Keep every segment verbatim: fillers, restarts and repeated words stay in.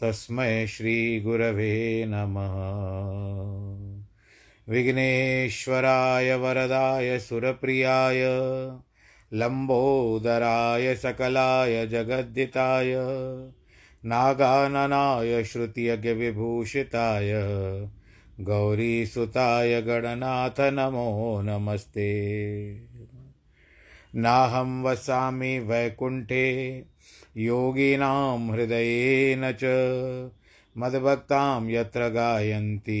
तस्मै श्री गुरवे नमः। विघ्नेश्वराय वरदाय सुरप्रियाय लंबोदराय सकलाय जगद्दिताय नागाननाय श्रुतियज्ञ विभूषिताय गौरीसुताय गणनाथ नमो नमस्ते। नाहं वसामि वैकुंठे योगिनां हृदयेन च मद्भक्तां यत्र गायन्ति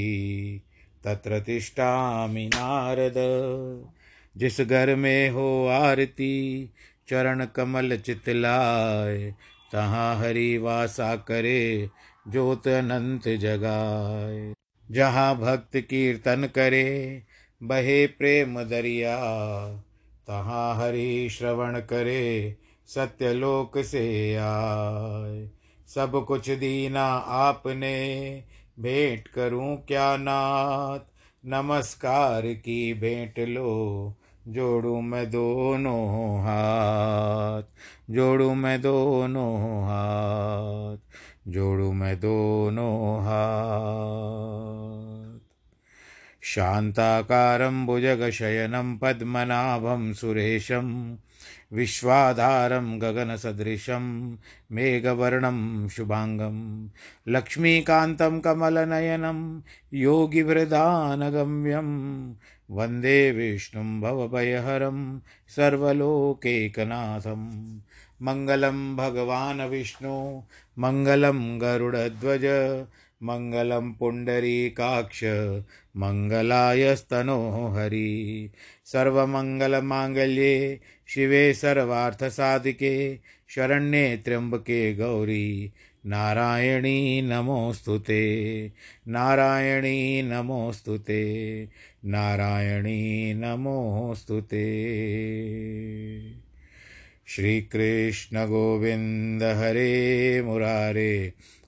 तत्र तिष्ठामि नारद। जिस घर में हो आरती चरण कमल चितलाए तहाँ हरि वासा करे ज्योत अनंत जगाए। जहाँ भक्त कीर्तन करे बहे प्रेम दरिया तहाँ हरि श्रवण करे सत्यलोक से आए। सब कुछ दीना आपने भेंट करूं क्या नाथ नमस्कार की भेंट लो जोड़ू मैं दोनों हाथ जोड़ू मैं दोनों हाथ जोड़ू मैं दोनों हाथ। शांताकारं भुजगशयनं पद्मनाभं सुरेशं विश्वाधारं गगनसदृशं मेघवर्णं शुभांगं लक्ष्मीकान्तं कमलनयनं योगिवृदानगम्यं वन्दे विष्णुं भवभयहरं सर्वलोकैकनाथं। मंगलं भगवान् विष्णु मंगलं गरुडध्वज मंगलं पुंडरीकाक्ष मंगलायस्तनो हरि। सर्वमंगलमांगल्ये शिवे सर्वार्थसाधिके शरण्ये त्र्यंबके गौरी नारायणी नमोस्तुते नारायणी नमोस्तुते नारायणी नमोस्तुते। श्री कृष्ण गोविंद हरे मुरारे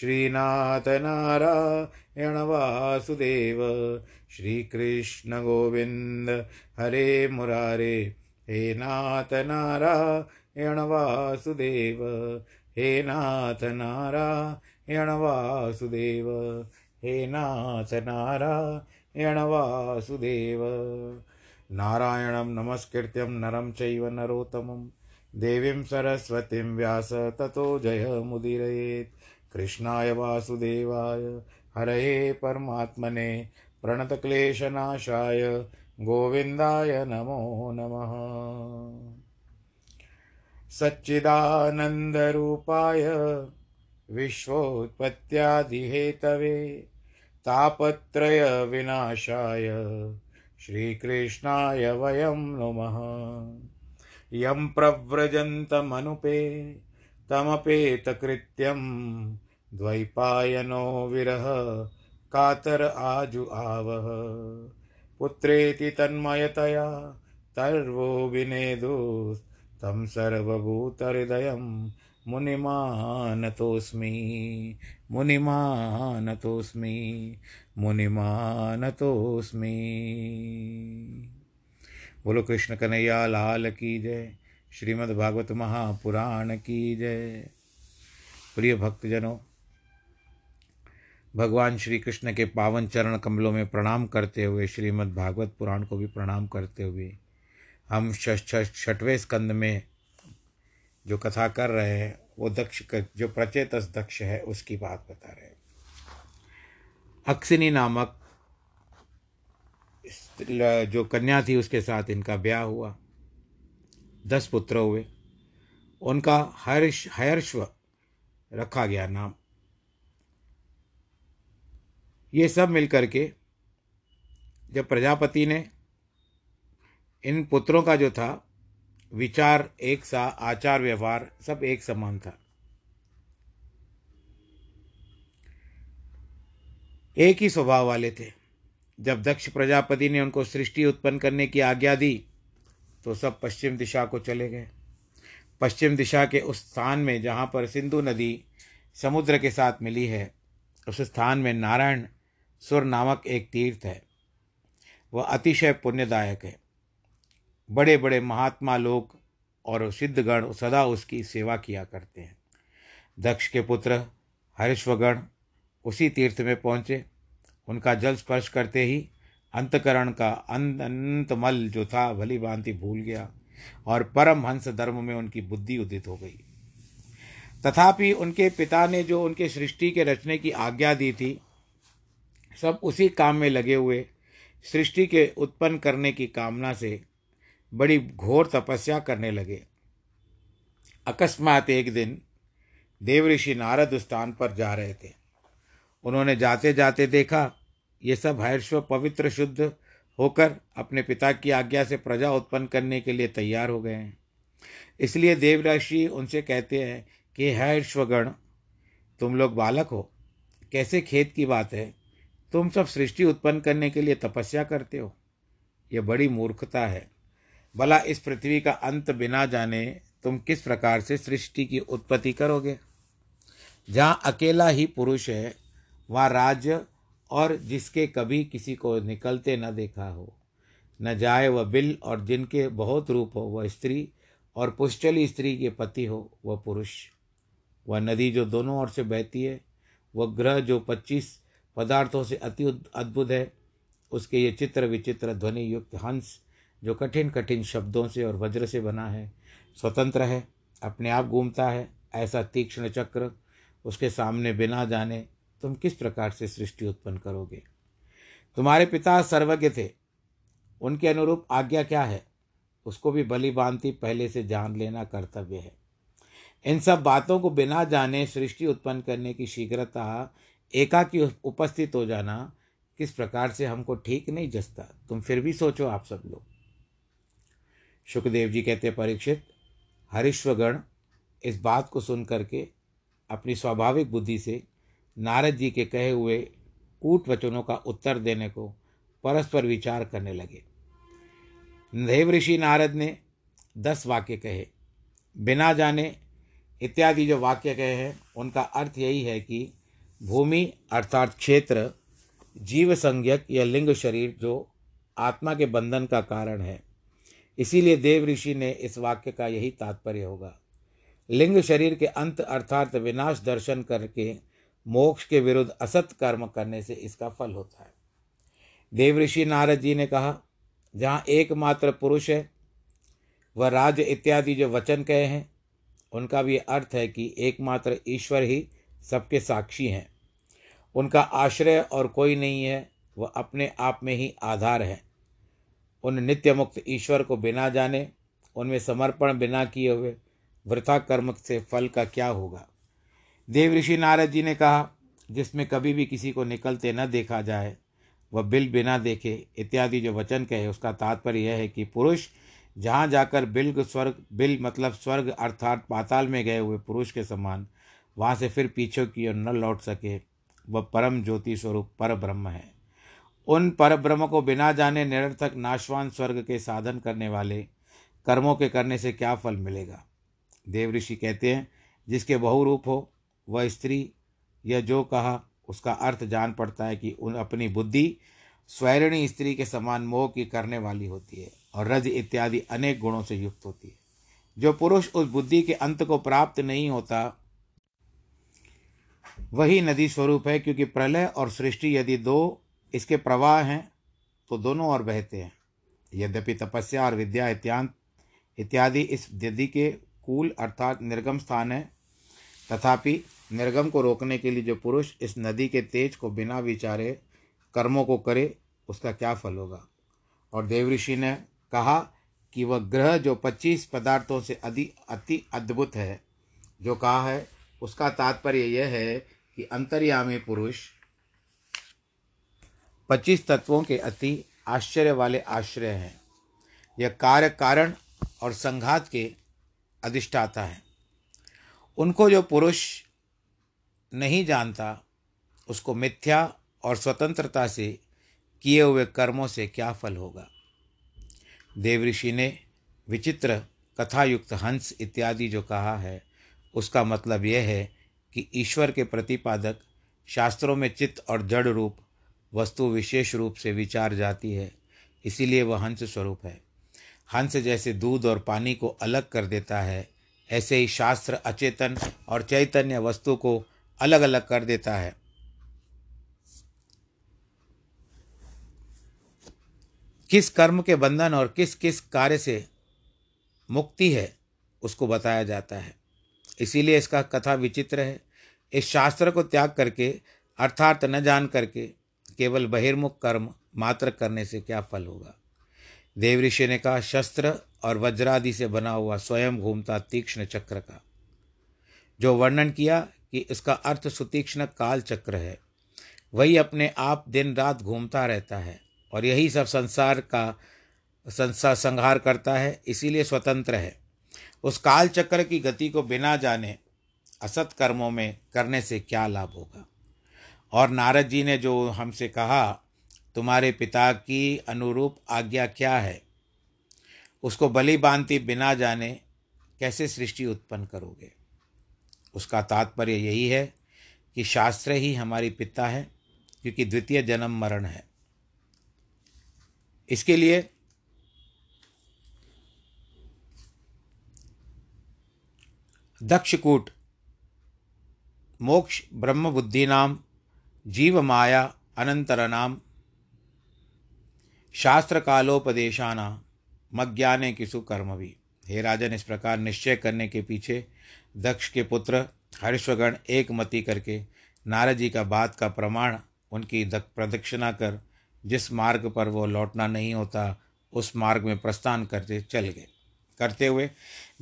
श्रीनाथ नारायण वासुदेव। श्री कृष्ण गोविंद हरे मुरारे हे नाथ नारायण वासुदेव हे नाथ नारायण वासुदेव हे नाथ नारायण वासुदेव। नारायणं नमस्कृत्यं नरं चैव नरोत्तमं देवीं सरस्वतीं व्यास ततो जयमुदीरयेत्। कृष्णाय वासुदेवाय हरये परमात्मने प्रणतक्लेशनाशाय गोविंदाय नमो नमः। सच्चिदानन्दरूपाय विश्वोत्पत्त्यादिहेतवे तापत्रय विनाशाय श्रीकृष्णाय वयं नमः। यं प्रव्रजन्तमनुपे तमपेतकृत्यं द्वैपायनो विरह कातर आजु आवह। पुत्रेति तन्मयतया तर्वो विनेदुस् तं सर्वभूतहृदयं मुनिमानतोऽस्मि मुनिमानतोऽस्मि मुनिमानतोऽस्मि। बोलो कृष्ण कन्हैया लाल की जय। श्रीमद् भागवत महापुराण की जय। प्रिय भक्तजनों, भगवान श्री कृष्ण के पावन चरण कमलों में प्रणाम करते हुए श्रीमद् भागवत पुराण को भी प्रणाम करते हुए हम छठवें स्कंद में जो कथा कर रहे हैं वो दक्ष जो प्रचेतस दक्ष है उसकी बात बता रहे हैं। अक्सिनी नामक जो कन्या थी उसके साथ इनका ब्याह हुआ, दस पुत्र हुए, उनका हर्ष हयर्ष्व रखा गया नाम। ये सब मिलकर के जब प्रजापति ने इन पुत्रों का जो था विचार एक सा, आचार व्यवहार सब एक समान था। एक ही स्वभाव वाले थे। जब दक्ष प्रजापति ने उनको सृष्टि उत्पन्न करने की आज्ञा दी तो सब पश्चिम दिशा को चले गए। पश्चिम दिशा के उस स्थान में जहाँ पर सिंधु नदी समुद्र के साथ मिली है, उस स्थान में नारायण सुर नामक एक तीर्थ है। वह अतिशय पुण्यदायक है। बड़े बड़े महात्मा लोग और सिद्धगण सदा उसकी सेवा किया करते हैं। दक्ष के पुत्र हर्षवगण उसी तीर्थ में पहुँचे। उनका जल स्पर्श करते ही अंतकरण का अनंत मल जो था भली भांति भूल गया और परम हंस धर्म में उनकी बुद्धि उदित हो गई। तथापि उनके पिता ने जो उनके सृष्टि के रचने की आज्ञा दी थी, सब उसी काम में लगे हुए सृष्टि के उत्पन्न करने की कामना से बड़ी घोर तपस्या करने लगे। अकस्मात एक दिन देवऋषि नारद स्थान पर जा रहे थे। उन्होंने जाते जाते देखा ये सब हयर्ष्व पवित्र शुद्ध होकर अपने पिता की आज्ञा से प्रजा उत्पन्न करने के लिए तैयार हो गए हैं। इसलिए देवऋषि उनसे कहते हैं कि हयर्ष्वगण, तुम लोग बालक हो, कैसे खेद की बात है, तुम सब सृष्टि उत्पन्न करने के लिए तपस्या करते हो। यह बड़ी मूर्खता है। भला इस पृथ्वी का अंत बिना जाने तुम किस प्रकार से सृष्टि की उत्पत्ति करोगे? जहाँ अकेला ही पुरुष है वहाँ राज्य, और जिसके कभी किसी को निकलते न देखा हो, न जाए वह बिल, और जिनके बहुत रूप हो वह स्त्री, और पुष्टली स्त्री के पति हो वह पुरुष। वह नदी जो दोनों ओर से बहती है, वह ग्रह जो पच्चीस पदार्थों से अति अद्भुत है, उसके ये चित्र विचित्र ध्वनि युक्त हंस जो कठिन कठिन शब्दों से और वज्र से बना है, स्वतंत्र है, अपने आप घूमता है, ऐसा तीक्ष्ण चक्र, उसके सामने बिना जाने तुम किस प्रकार से सृष्टि उत्पन्न करोगे? तुम्हारे पिता सर्वज्ञ थे, उनके अनुरूप आज्ञा क्या है उसको भी भली भांति पहले से जान लेना कर्तव्य है। इन सब बातों को बिना जाने सृष्टि उत्पन्न करने की शीघ्रता, एकाकी उपस्थित हो जाना किस प्रकार से हमको ठीक नहीं जसता। तुम फिर भी सोचो आप सब लोग। शुकदेव जी कहते, परीक्षित, हरिश्वगण इस बात को सुन करके अपनी स्वाभाविक बुद्धि से नारद जी के कहे हुए कूट वचनों का उत्तर देने को परस्पर विचार करने लगे। देवऋषि नारद ने दस वाक्य कहे। बिना जाने इत्यादि जो वाक्य कहे हैं उनका अर्थ यही है कि भूमि अर्थात क्षेत्र, जीव संज्ञक या लिंग शरीर जो आत्मा के बंधन का कारण है, इसीलिए देवऋषि ने इस वाक्य का यही तात्पर्य होगा। लिंग शरीर के अंत अर्थात विनाश दर्शन करके मोक्ष के विरुद्ध असत कर्म करने से इसका फल होता है। देवऋषि नारद जी ने कहा, जहाँ एकमात्र पुरुष है वह राज्य इत्यादि जो वचन कहे हैं उनका भी अर्थ है कि एकमात्र ईश्वर ही सबके साक्षी हैं, उनका आश्रय और कोई नहीं है, वह अपने आप में ही आधार है। उन नित्य मुक्त ईश्वर को बिना जाने, उनमें समर्पण बिना किए हुए वृथा कर्म से फल का क्या होगा? देवऋषि नारद जी ने कहा, जिसमें कभी भी किसी को निकलते न देखा जाए, वह बिल बिना देखे इत्यादि जो वचन कहे, उसका तात्पर्य यह है कि पुरुष जहाँ जाकर बिल्ग स्वर्ग, बिल मतलब स्वर्ग अर्थात पाताल में गए हुए पुरुष के समान वहाँ से फिर पीछे की ओर न लौट सके, वह परम ज्योति स्वरूप पर ब्रह्म है। उन पर ब्रह्म को बिना जाने निरर्थक नाशवान स्वर्ग के साधन करने वाले कर्मों के करने से क्या फल मिलेगा? देवऋषि कहते हैं, जिसके बहुरूप हो वह स्त्री, यह जो कहा उसका अर्थ जान पड़ता है कि उन अपनी बुद्धि स्वैरिणी स्त्री के समान मोह की करने वाली होती है और रज इत्यादि अनेक गुणों से युक्त होती है। जो पुरुष उस बुद्धि के अंत को प्राप्त नहीं होता वही नदी स्वरूप है, क्योंकि प्रलय और सृष्टि यदि दो इसके प्रवाह हैं तो दोनों ओर बहते हैं। यद्यपि तपस्या और विद्या इत्यांत इत्यादि इस नदी के कूल अर्थात निर्गम स्थान है, तथापि निर्गम को रोकने के लिए जो पुरुष इस नदी के तेज को बिना विचारे कर्मों को करे उसका क्या फल होगा? और देवऋषि ने कहा कि वह ग्रह जो पच्चीस पदार्थों से अधिक अति अद्भुत है, जो कहा है उसका तात्पर्य यह है कि अंतर्यामी पुरुष पच्चीस तत्वों के अति आश्चर्य वाले आश्रय हैं। यह कार्य कारण और संघात के अधिष्ठाता है। उनको जो पुरुष नहीं जानता उसको मिथ्या और स्वतंत्रता से किए हुए कर्मों से क्या फल होगा। देवऋषि ने विचित्र कथायुक्त हंस इत्यादि जो कहा है उसका मतलब यह है कि ईश्वर के प्रतिपादक शास्त्रों में चित्त और जड़ रूप वस्तु विशेष रूप से विचार जाती है, इसीलिए वह हंस स्वरूप है। हंस जैसे दूध और पानी को अलग कर देता है, ऐसे ही शास्त्र अचेतन और चैतन्य वस्तु को अलग अलग कर देता है। किस कर्म के बंधन और किस किस कार्य से मुक्ति है उसको बताया जाता है, इसीलिए इसका कथा विचित्र है। इस शास्त्र को त्याग करके अर्थात न जान करके केवल बहिर्मुख कर्म मात्र करने से क्या फल होगा। देवऋषि ने कहा शस्त्र और वज्रादि से बना हुआ स्वयं घूमता तीक्ष्ण चक्र का जो वर्णन किया कि इसका अर्थ सुतीक्ष्ण काल चक्र है। वही अपने आप दिन रात घूमता रहता है और यही सब संसार का संसार संहार करता है, इसीलिए स्वतंत्र है। उस काल चक्र की गति को बिना जाने असत कर्मों में करने से क्या लाभ होगा। और नारद जी ने जो हमसे कहा तुम्हारे पिता की अनुरूप आज्ञा क्या है, उसको बलि बांधती बिना जाने कैसे सृष्टि उत्पन्न करोगे। उसका तात्पर्य यही है कि शास्त्र ही हमारी पिता है, क्योंकि द्वितीय जन्म मरण है। इसके लिए दक्षकूट मोक्ष ब्रह्म बुद्धि नाम जीव माया अनंतर नाम शास्त्र कालोपदेशाना मज्ञाने किसु कर्म भी। हे राजन, इस प्रकार निश्चय करने के पीछे दक्ष के पुत्र हर्षगण एक मती करके नारद जी का बात का प्रमाण उनकी प्रदक्षिणा कर जिस मार्ग पर वो लौटना नहीं होता उस मार्ग में प्रस्थान करते चल गए। करते हुए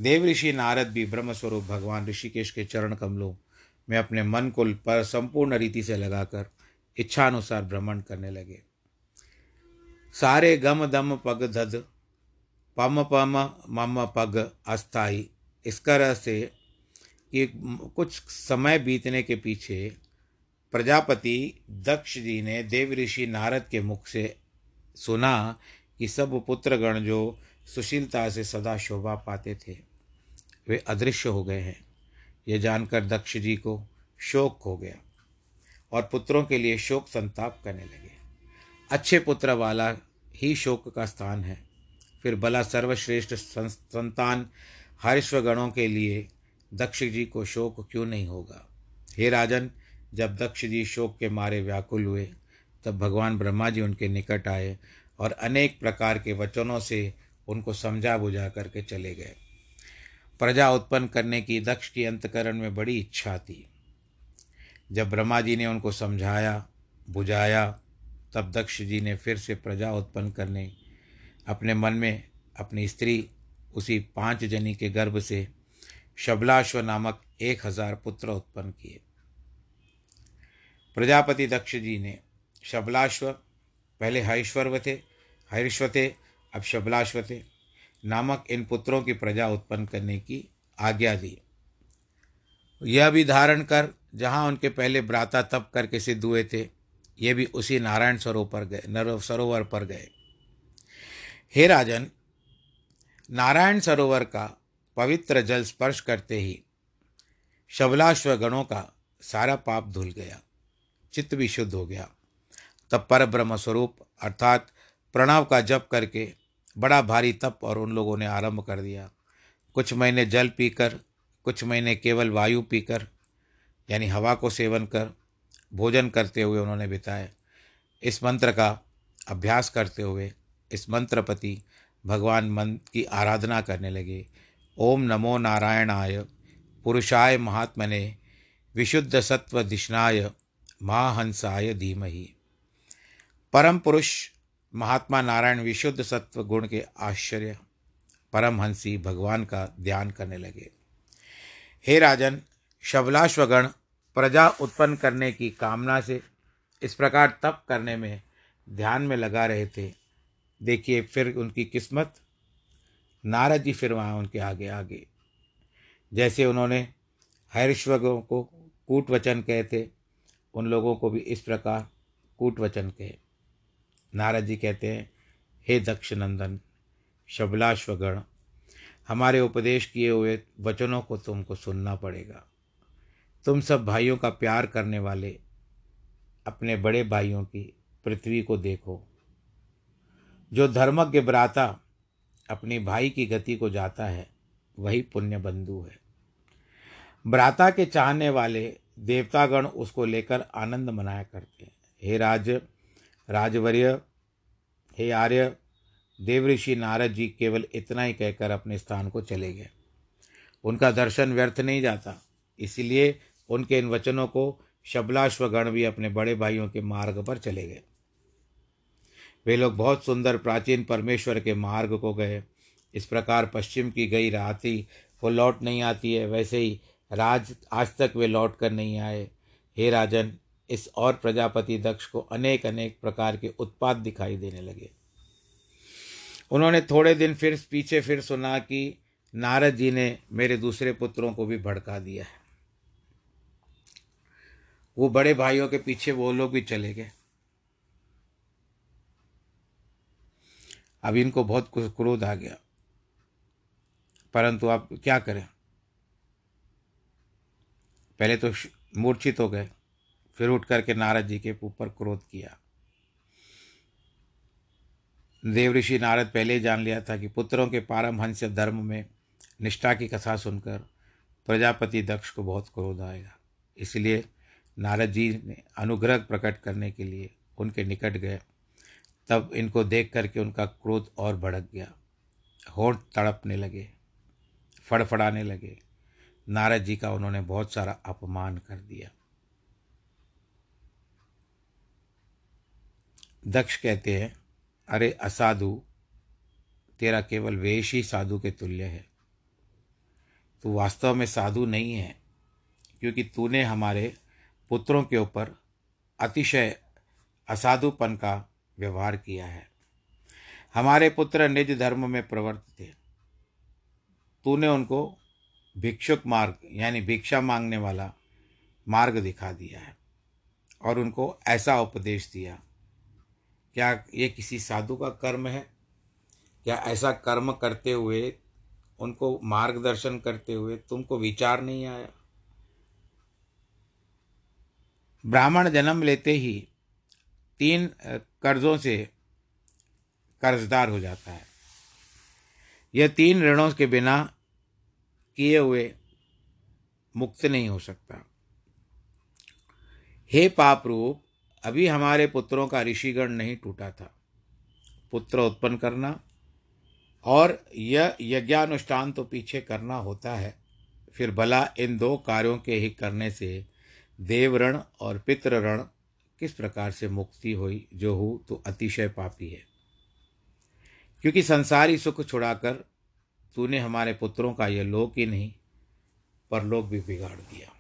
देवऋषि नारद भी ब्रह्मस्वरूप भगवान ऋषिकेश के चरण कमलों में अपने मन को पर संपूर्ण रीति से लगाकर इच्छानुसार भ्रमण करने लगे। सारे गम दम पग धद पम पम मम पग अस्थाई। इस तरह से कि कुछ समय बीतने के पीछे प्रजापति दक्ष जी ने देवऋषि नारद के मुख से सुना कि सब पुत्रगण जो सुशीलता से सदा शोभा पाते थे वे अदृश्य हो गए हैं। ये जानकर दक्ष जी को शोक हो गया और पुत्रों के लिए शोक संताप करने लगे। अच्छे पुत्र वाला ही शोक का स्थान है। फिर भला सर्वश्रेष्ठ संतान हर्षगणों के लिए दक्ष जी को शोक क्यों नहीं होगा। हे राजन, जब दक्ष जी शोक के मारे व्याकुल हुए तब भगवान ब्रह्मा जी उनके निकट आए और अनेक प्रकार के वचनों से उनको समझा बुझा करके चले गए। प्रजा उत्पन्न करने की दक्ष की अंतकरण में बड़ी इच्छा थी। जब ब्रह्मा जी ने उनको समझाया बुझाया तब दक्ष जी ने फिर से प्रजा उत्पन्न करने अपने मन में अपनी स्त्री उसी पांच जनी के गर्भ से शबलाश्व नामक एक हजार पुत्र उत्पन्न किए। प्रजापति दक्ष जी ने शबलाश्व, पहले हरिश्वर्व थे, हरिश्व थे, अब शबलाश्व थे नामक इन पुत्रों की प्रजा उत्पन्न करने की आज्ञा दी। यह भी धारण कर जहाँ उनके पहले भ्राता तप करके सिद्ध हुए थे, ये भी उसी नारायण सरोवर पर गए नर सरोवर पर गए। हे राजन, नारायण सरोवर का पवित्र जल स्पर्श करते ही शबलाश्व गणों का सारा पाप धुल गया, चित्त भी शुद्ध हो गया। तब परब्रह्म स्वरूप अर्थात प्रणव का जप करके बड़ा भारी तप और उन लोगों ने आरंभ कर दिया। कुछ महीने जल पीकर, कुछ महीने केवल वायु पीकर यानी हवा को सेवन कर भोजन करते हुए उन्होंने बिताए। इस मंत्र का अभ्यास करते हुए इस मंत्रपति भगवान मंत्र की आराधना करने लगे। ओम नमो नारायणाय पुरुषाय महात्मने विशुद्ध सत्व दिशनाय महाहंसाय धीमहि। परम पुरुष महात्मा नारायण विशुद्ध सत्व गुण के आश्चर्य परमहंसी भगवान का ध्यान करने लगे। हे राजन, शबलाश्वगण प्रजा उत्पन्न करने की कामना से इस प्रकार तप करने में ध्यान में लगा रहे थे। देखिए फिर उनकी किस्मत, नारद जी फिर वहाँ उनके आगे आगे जैसे उन्होंने हर्षवगों को कूट वचन कहे थे, उन लोगों को भी इस प्रकार कूट वचन कहे। नारद जी कहते हैं, हे दक्ष नंदन शबलाश्वगण, हमारे उपदेश किए हुए वचनों को तुमको सुनना पड़ेगा। तुम सब भाइयों का प्यार करने वाले अपने बड़े भाइयों की पृथ्वी को देखो, जो धर्मज्ञ भ्राता अपने भाई की गति को जाता है वही पुण्य बंधु है। भ्राता के चाहने वाले देवतागण उसको लेकर आनंद मनाया करते हैं। हे राज राजवर्य, हे आर्य, देवऋषि नारद जी केवल इतना ही कहकर अपने स्थान को चले गए। उनका दर्शन व्यर्थ नहीं जाता, इसीलिए उनके इन वचनों को शबलाश्वगण भी अपने बड़े भाइयों के मार्ग पर चले गए। वे लोग बहुत सुंदर प्राचीन परमेश्वर के मार्ग को गए। इस प्रकार पश्चिम की गई राह थी वो लौट नहीं आती है, वैसे ही राज आज तक वे लौट कर नहीं आए। हे राजन, इस और प्रजापति दक्ष को अनेक अनेक प्रकार के उत्पाद दिखाई देने लगे। उन्होंने थोड़े दिन फिर पीछे फिर सुना कि नारद जी ने मेरे दूसरे पुत्रों को भी भड़का दिया है। वो बड़े भाइयों के पीछे वो लोग भी चले गए। अब इनको बहुत कुछ क्रोध आ गया, परंतु आप क्या करें। पहले तो मूर्छित हो गए, फिर उठ करके नारद जी के ऊपर क्रोध किया। देवऋषि नारद पहले जान लिया था कि पुत्रों के पारमहंस धर्म में निष्ठा की कथा सुनकर प्रजापति दक्ष को बहुत क्रोध आएगा, इसलिए नारद जी ने अनुग्रह प्रकट करने के लिए उनके निकट गए। तब इनको देख करके उनका क्रोध और भड़क गया, होंठ तड़पने लगे, फड़फड़ाने लगे। नारद जी का उन्होंने बहुत सारा अपमान कर दिया। दक्ष कहते हैं, अरे असाधु, तेरा केवल वेश ही साधु के तुल्य है, तू वास्तव में साधु नहीं है, क्योंकि तूने हमारे पुत्रों के ऊपर अतिशय असाधुपन का व्यवहार किया है। हमारे पुत्र निज धर्म में प्रवृत्त थे, तूने उनको भिक्षुक मार्ग यानी भिक्षा मांगने वाला मार्ग दिखा दिया है और उनको ऐसा उपदेश दिया। क्या ये किसी साधु का कर्म है? क्या ऐसा कर्म करते हुए, उनको मार्गदर्शन करते हुए तुमको विचार नहीं आया? ब्राह्मण जन्म लेते ही तीन कर्जों से कर्जदार हो जाता है। यह तीन ऋणों के बिना किए हुए मुक्त नहीं हो सकता। हे पाप रूप, अभी हमारे पुत्रों का ऋषिगण नहीं टूटा था। पुत्र उत्पन्न करना और यह यज्ञानुष्ठान तो पीछे करना होता है, फिर भला इन दो कार्यों के ही करने से देवऋण और पितृऋण किस प्रकार से मुक्ति हुई? जो हो तो अतिशय पापी है, क्योंकि संसारी सुख छुड़ाकर तूने हमारे पुत्रों का यह लोक ही नहीं परलोक भी बिगाड़ दिया,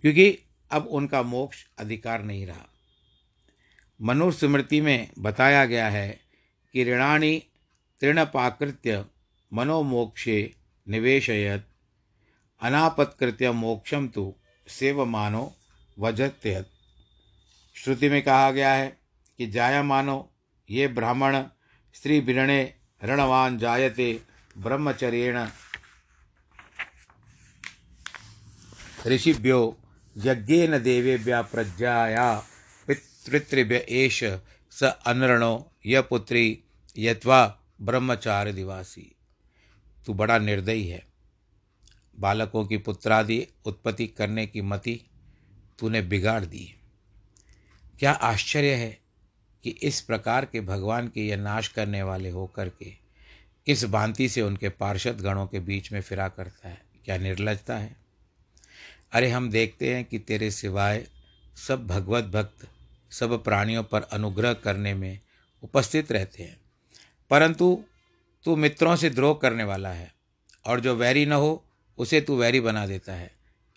क्योंकि अब उनका मोक्ष अधिकार नहीं रहा। मनुस्मृति में बताया गया है कि ऋणाणी तृणपाकृत्य मनोमोक्षे निवेशयत अनापत्कृत्य मोक्षम तु सेवमानो वजत्यत। श्रुति में कहा गया है कि जायमानो ये ब्राह्मण स्त्री बिरणे ऋणवान जायते ब्रह्मचर्येण ऋषिभ्यो यज्ञेन देवेभ्य प्रज्ञाया पितृभ्य एष स अनरणो य पुत्री यत्वा ब्रह्मचार्य दिवासी। तू बड़ा निर्दयी है, बालकों की पुत्रादि उत्पत्ति करने की मति तूने बिगाड़ दी। क्या आश्चर्य है कि इस प्रकार के भगवान के यह नाश करने वाले होकर के किस भांति से उनके पार्षद गणों के बीच में फिरा करता है। क्या निर्लजता है! अरे हम देखते हैं कि तेरे सिवाय सब भगवत भक्त सब प्राणियों पर अनुग्रह करने में उपस्थित रहते हैं, परंतु तू मित्रों से द्रोह करने वाला है और जो वैरी न हो उसे तू वैरी बना देता है।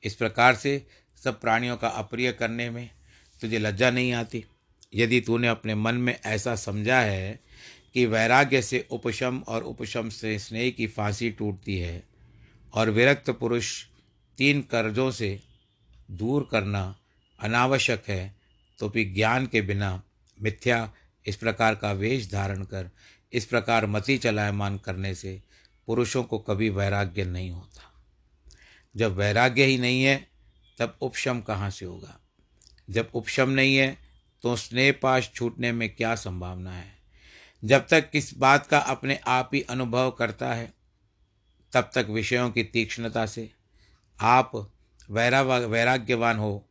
इस प्रकार से सब प्राणियों का अप्रिय करने में तुझे लज्जा नहीं आती। यदि तूने अपने मन में ऐसा समझा है कि वैराग्य से उपशम और उपशम से स्नेह की फांसी टूटती है और विरक्त पुरुष तीन कर्जों से दूर करना अनावश्यक है, तो भी ज्ञान के बिना मिथ्या इस प्रकार का वेश धारण कर इस प्रकार मति चलायमान करने से पुरुषों को कभी वैराग्य नहीं होता। जब वैराग्य ही नहीं है तब उपशम कहाँ से होगा? जब उपशम नहीं है तो स्नेहपाश छूटने में क्या संभावना है? जब तक इस बात का अपने आप ही अनुभव करता है तब तक विषयों की तीक्ष्णता से आप वैरा वैराग्यवान हो।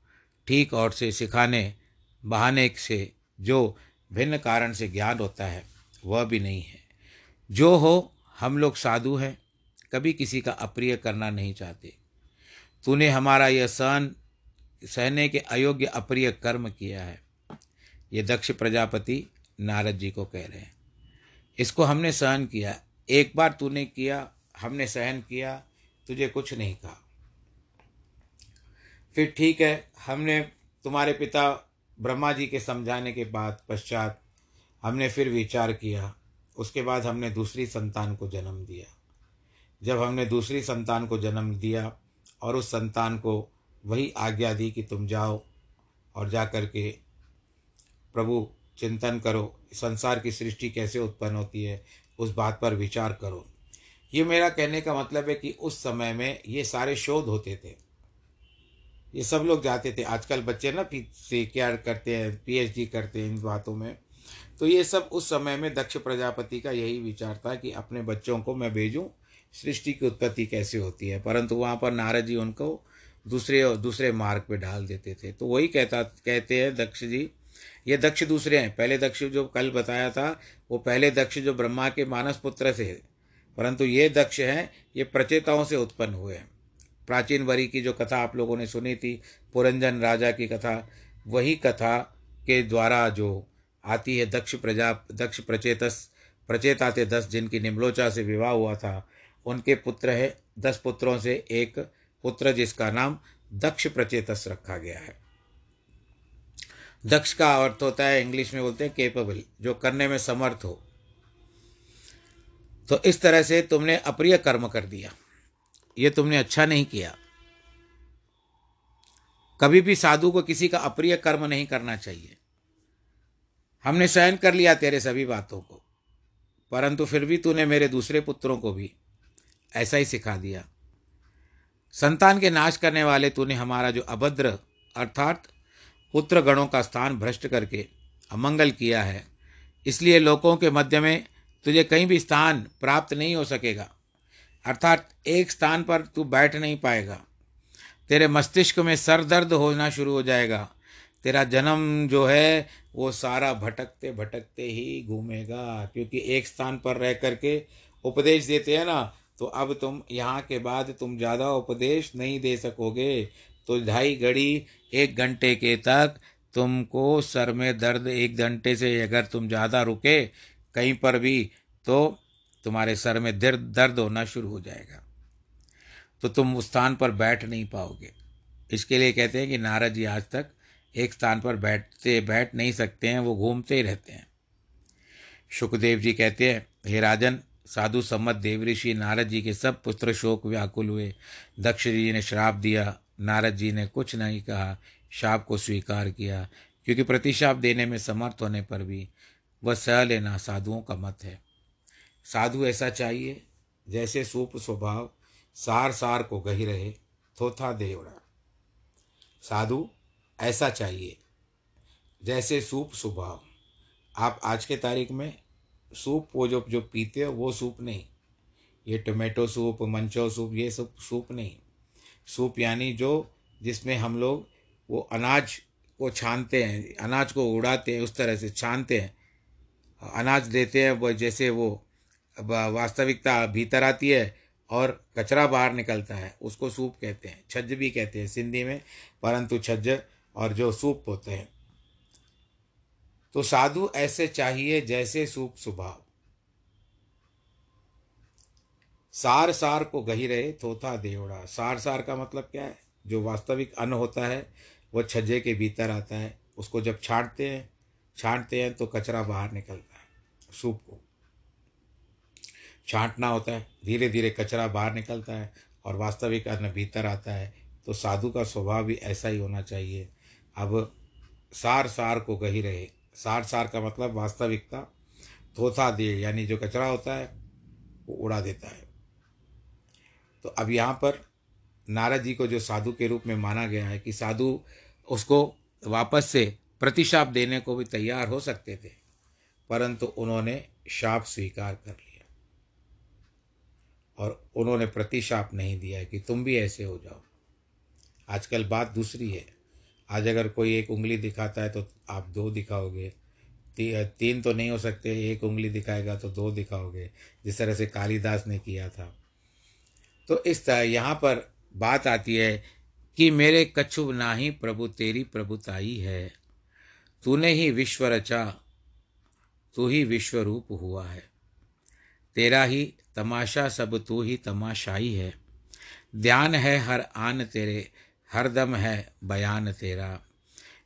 ठीक और से सिखाने बहाने से जो भिन्न कारण से ज्ञान होता है वह भी नहीं है। जो हो, हम लोग साधु हैं, कभी किसी का अप्रिय करना नहीं चाहते। तूने हमारा यह सहन सहने के अयोग्य अप्रिय कर्म किया है। ये दक्ष प्रजापति नारद जी को कह रहे हैं। इसको हमने सहन किया। एक बार तूने किया, हमने सहन किया, तुझे कुछ नहीं कहा। फिर ठीक है, हमने तुम्हारे पिता ब्रह्मा जी के समझाने के बाद पश्चात हमने फिर विचार किया। उसके बाद हमने दूसरी संतान को जन्म दिया। जब हमने दूसरी संतान को जन्म दिया और उस संतान को वही आज्ञा दी कि तुम जाओ और जा कर के प्रभु चिंतन करो, संसार की सृष्टि कैसे उत्पन्न होती है उस बात पर विचार करो। ये मेरा कहने का मतलब है कि उस समय में ये सारे शोध होते थे, ये सब लोग जाते थे। आजकल बच्चे ना पीछे क्या करते हैं, पीएचडी करते हैं इन बातों में। तो ये सब उस समय में दक्ष प्रजापति का यही विचार था कि अपने बच्चों को मैं भेजूं, सृष्टि की उत्पत्ति कैसे होती है। परंतु वहाँ पर नारद जी उनको दूसरे दूसरे मार्ग पे डाल देते थे। तो वही कहता कहते हैं दक्ष जी, ये दक्ष दूसरे हैं। पहले दक्ष जो कल बताया था वो पहले दक्ष जो ब्रह्मा के मानस पुत्र से, परंतु ये दक्ष हैं, ये प्रचेताओं से उत्पन्न हुए हैं। प्राचीन वरी की जो कथा आप लोगों ने सुनी थी, पुरंजन राजा की कथा, वही कथा के द्वारा जो आती है दक्ष प्रजा दक्ष प्रचेतस प्रचेता थे दस, जिनकी निम्लोचा से विवाह हुआ था, उनके पुत्र है दस पुत्रों से एक पुत्र जिसका नाम दक्ष प्रचेतस रखा गया है। दक्ष का अर्थ होता है, इंग्लिश में बोलते हैं केपेबल, जो करने में समर्थ हो। तो इस तरह से तुमने अप्रिय कर्म कर दिया, ये तुमने अच्छा नहीं किया। कभी भी साधु को किसी का अप्रिय कर्म नहीं करना चाहिए। हमने सहन कर लिया तेरे सभी बातों को, परंतु फिर भी तूने मेरे दूसरे पुत्रों को भी ऐसा ही सिखा दिया। संतान के नाश करने वाले तूने हमारा जो अभद्र अर्थात पुत्र गणों का स्थान भ्रष्ट करके अमंगल किया है, इसलिए लोगों के मध्य में तुझे कहीं भी स्थान प्राप्त नहीं हो सकेगा। अर्थात एक स्थान पर तू बैठ नहीं पाएगा। तेरे मस्तिष्क में सर दर्द होना शुरू हो जाएगा। तेरा जन्म जो है वो सारा भटकते भटकते ही घूमेगा, क्योंकि एक स्थान पर रह करके उपदेश देते हैं ना, तो अब तुम यहाँ के बाद तुम ज़्यादा उपदेश नहीं दे सकोगे। तो ढाई घड़ी एक घंटे के तक तुमको सर में दर्द, एक घंटे से अगर तुम ज़्यादा रुके कहीं पर भी तो तुम्हारे सर में दर्द दर्द होना शुरू हो जाएगा, तो तुम उस स्थान पर बैठ नहीं पाओगे। इसके लिए कहते हैं कि नारद जी आज तक एक स्थान पर बैठते बैठ नहीं सकते हैं, वो घूमते ही रहते हैं। शुकदेव जी कहते हैं, हे राजन, साधु सम्मत देव ऋषि नारद जी के सब पुत्र शोक व्याकुल हुए। दक्ष जी ने श्राप दिया, नारद जी ने कुछ नहीं कहा, शाप को स्वीकार किया, क्योंकि प्रतिशाप देने में समर्थ होने पर भी वह सह लेना साधुओं का मत है। साधु ऐसा चाहिए जैसे सूप स्वभाव सार सार को गही रहे थोथा देवड़ा। साधु ऐसा चाहिए जैसे सूप स्वभाव। आप आज के तारीख में सूप वो जो जो पीते हो वो सूप नहीं, ये टोमेटो सूप, मंचो सूप, ये सब सूप नहीं। सूप यानी जो जिसमें हम लोग वो अनाज को छानते हैं, अनाज को उड़ाते हैं, उस तरह से छानते हैं, अनाज देते हैं, वो जैसे वो वास्तविकता भीतर आती है और कचरा बाहर निकलता है, उसको सूप कहते हैं। छज्ज भी कहते हैं सिंधी में, परंतु छज्ज और जो सूप होते हैं तो साधु ऐसे चाहिए जैसे सूप सुभाव। सार सार को गही रहे थोथा देवड़ा। सार सार का मतलब क्या है? जो वास्तविक अन्न होता है वह छज्जे के भीतर आता है, उसको जब छांटते हैं छांटते हैं तो कचरा बाहर निकलता है। सूप को छांटना होता है, धीरे धीरे कचरा बाहर निकलता है और वास्तविक अन्न भीतर आता है। तो साधु का स्वभाव भी ऐसा ही होना चाहिए। अब सार सार को गही रहे, सार सार का मतलब वास्तविकता, थोथा दे यानी जो कचरा होता है वो उड़ा देता है। तो अब यहाँ पर नारद जी को जो साधु के रूप में माना गया है कि साधु उसको वापस से प्रतिशाप देने को भी तैयार हो सकते थे, परंतु उन्होंने शाप स्वीकार कर लिया और उन्होंने प्रतिशाप नहीं दिया कि तुम भी ऐसे हो जाओ। आजकल बात दूसरी है, आज अगर कोई एक उंगली दिखाता है तो आप दो दिखाओगे, ती, तीन तो नहीं हो सकते, एक उंगली दिखाएगा तो दो दिखाओगे, जिस तरह से कालिदास ने किया था। तो इस तरह यहाँ पर बात आती है कि मेरे कछु नाही प्रभु तेरी प्रभुताई है, तूने ही विश्व रचा तू ही विश्वरूप हुआ है, तेरा ही तमाशा सब तू ही तमाशाई है, ध्यान है हर आन तेरे हर दम है बयान तेरा,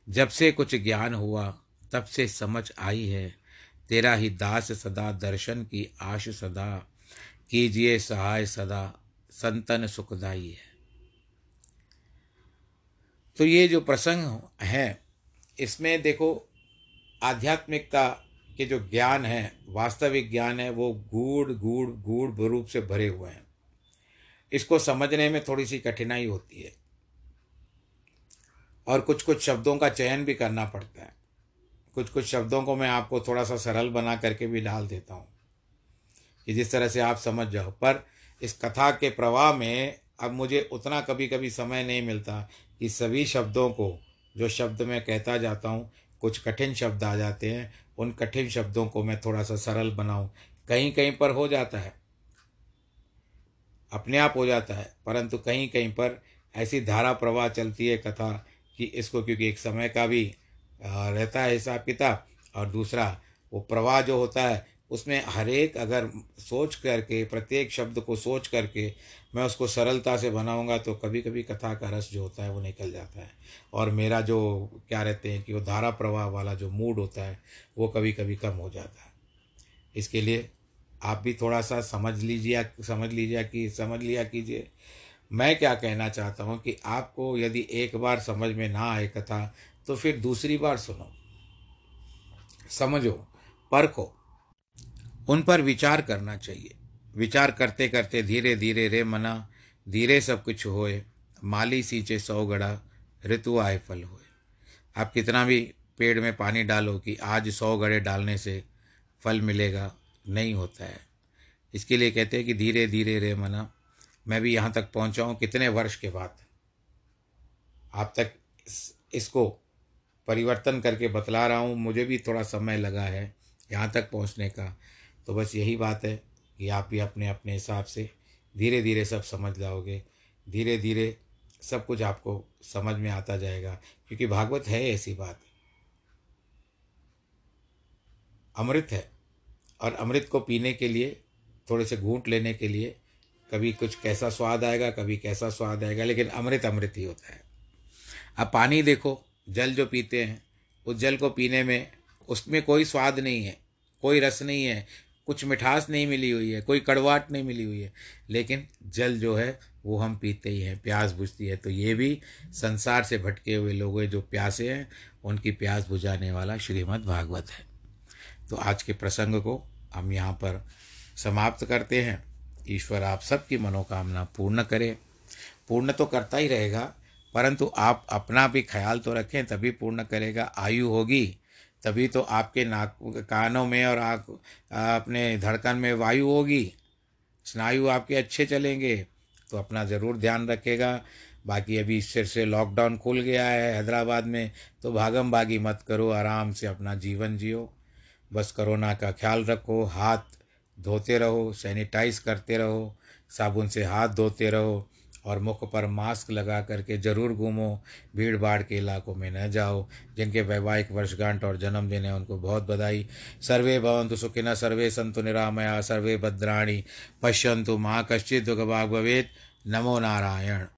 जब से कुछ ज्ञान हुआ तब से समझ आई है, तेरा ही दास सदा दर्शन की आश सदा, कीजिए सहाय सदा संतन सुखदाई है। तो ये जो प्रसंग है इसमें देखो आध्यात्मिकता के जो ज्ञान है, वास्तविक ज्ञान है, वो गूढ़ गूढ़ गूढ़ रूप से भरे हुए हैं। इसको समझने में थोड़ी सी कठिनाई होती है और कुछ कुछ शब्दों का चयन भी करना पड़ता है। कुछ कुछ शब्दों को मैं आपको थोड़ा सा सरल बना करके भी डाल देता हूँ कि जिस तरह से आप समझ जाओ, पर इस कथा के प्रवाह में अब मुझे उतना कभी कभी समय नहीं मिलता कि सभी शब्दों को जो शब्द मैं कहता जाता हूँ, कुछ कठिन शब्द आ जाते हैं, उन कठिन शब्दों को मैं थोड़ा सा सरल बनाऊँ। कहीं कहीं पर हो जाता है, अपने आप हो जाता है, परंतु कहीं कहीं पर ऐसी धारा प्रवाह चलती है कथा कि इसको, क्योंकि एक समय का भी रहता है हिसाब किताब और दूसरा वो प्रवाह जो होता है उसमें हर एक अगर सोच करके प्रत्येक शब्द को सोच करके मैं उसको सरलता से बनाऊंगा तो कभी कभी कथा का रस जो होता है वो निकल जाता है और मेरा जो क्या रहते हैं कि वो धारा प्रवाह वाला जो मूड होता है वो कभी कभी कम हो जाता है। इसके लिए आप भी थोड़ा सा समझ लीजिए समझ लीजिए कि समझ लिया कीजिए। मैं क्या कहना चाहता हूँ कि आपको यदि एक बार समझ में ना आए कथा तो फिर दूसरी बार सुनो, समझो, परखो, उन पर विचार करना चाहिए। विचार करते करते धीरे धीरे रे मना धीरे सब कुछ होए, माली सींचे सौ गड़ा ऋतु आए फल होए। आप कितना भी पेड़ में पानी डालो कि आज सौ गड़े डालने से फल मिलेगा, नहीं होता है। इसके लिए कहते हैं कि धीरे धीरे रे मना, मैं भी यहाँ तक पहुँचा हूँ कितने वर्ष के बाद, आप तक इसको परिवर्तन करके बतला रहा हूँ, मुझे भी थोड़ा समय लगा है यहाँ तक पहुँचने का। तो बस यही बात है कि आप भी अपने अपने हिसाब से धीरे धीरे सब समझ लाओगे, धीरे धीरे सब कुछ आपको समझ में आता जाएगा, क्योंकि भागवत है ऐसी बात, अमृत है और अमृत को पीने के लिए थोड़े से घूंट लेने के लिए कभी कुछ कैसा स्वाद आएगा, कभी कैसा स्वाद आएगा, लेकिन अमृत अमृत ही होता है। अब पानी देखो, जल जो पीते हैं उस जल को पीने में उसमें कोई स्वाद नहीं है, कोई रस नहीं है, कुछ मिठास नहीं मिली हुई है, कोई कड़वाहट नहीं मिली हुई है, लेकिन जल जो है वो हम पीते ही हैं, प्यास बुझती है। तो ये भी संसार से भटके हुए लोग जो प्यासे हैं उनकी प्यास बुझाने वाला श्रीमद् भागवत है। तो आज के प्रसंग को हम यहाँ पर समाप्त करते हैं। ईश्वर आप सबकी मनोकामना पूर्ण करे, पूर्ण तो करता ही रहेगा, परंतु आप अपना भी ख्याल तो रखें, तभी पूर्ण करेगा। आयु होगी तभी तो आपके नाक कानों में और आँख अपने धड़कन में वायु होगी, स्नायु आपके अच्छे चलेंगे, तो अपना ज़रूर ध्यान रखेगा। बाकी अभी सिर से लॉकडाउन खुल गया है हैदराबाद में, तो भागम भागी मत करो, आराम से अपना जीवन जियो, बस कोरोना का ख्याल रखो, हाथ धोते रहो, सैनिटाइज करते रहो, साबुन से हाथ धोते रहो और मुख पर मास्क लगा करके ज़रूर घूमो। भीड़ भाड़ के इलाकों में न जाओ। जिनके वैवाहिक वर्षगांठ और जन्मदिन है उनको बहुत बधाई। सर्वे भवन्तु सुखिनः, सर्वे सन्तु निरामयाः, सर्वे भद्राणि पश्यन्तु मा कश्चित् दुःखभाग् भवेत्। नमो नारायण।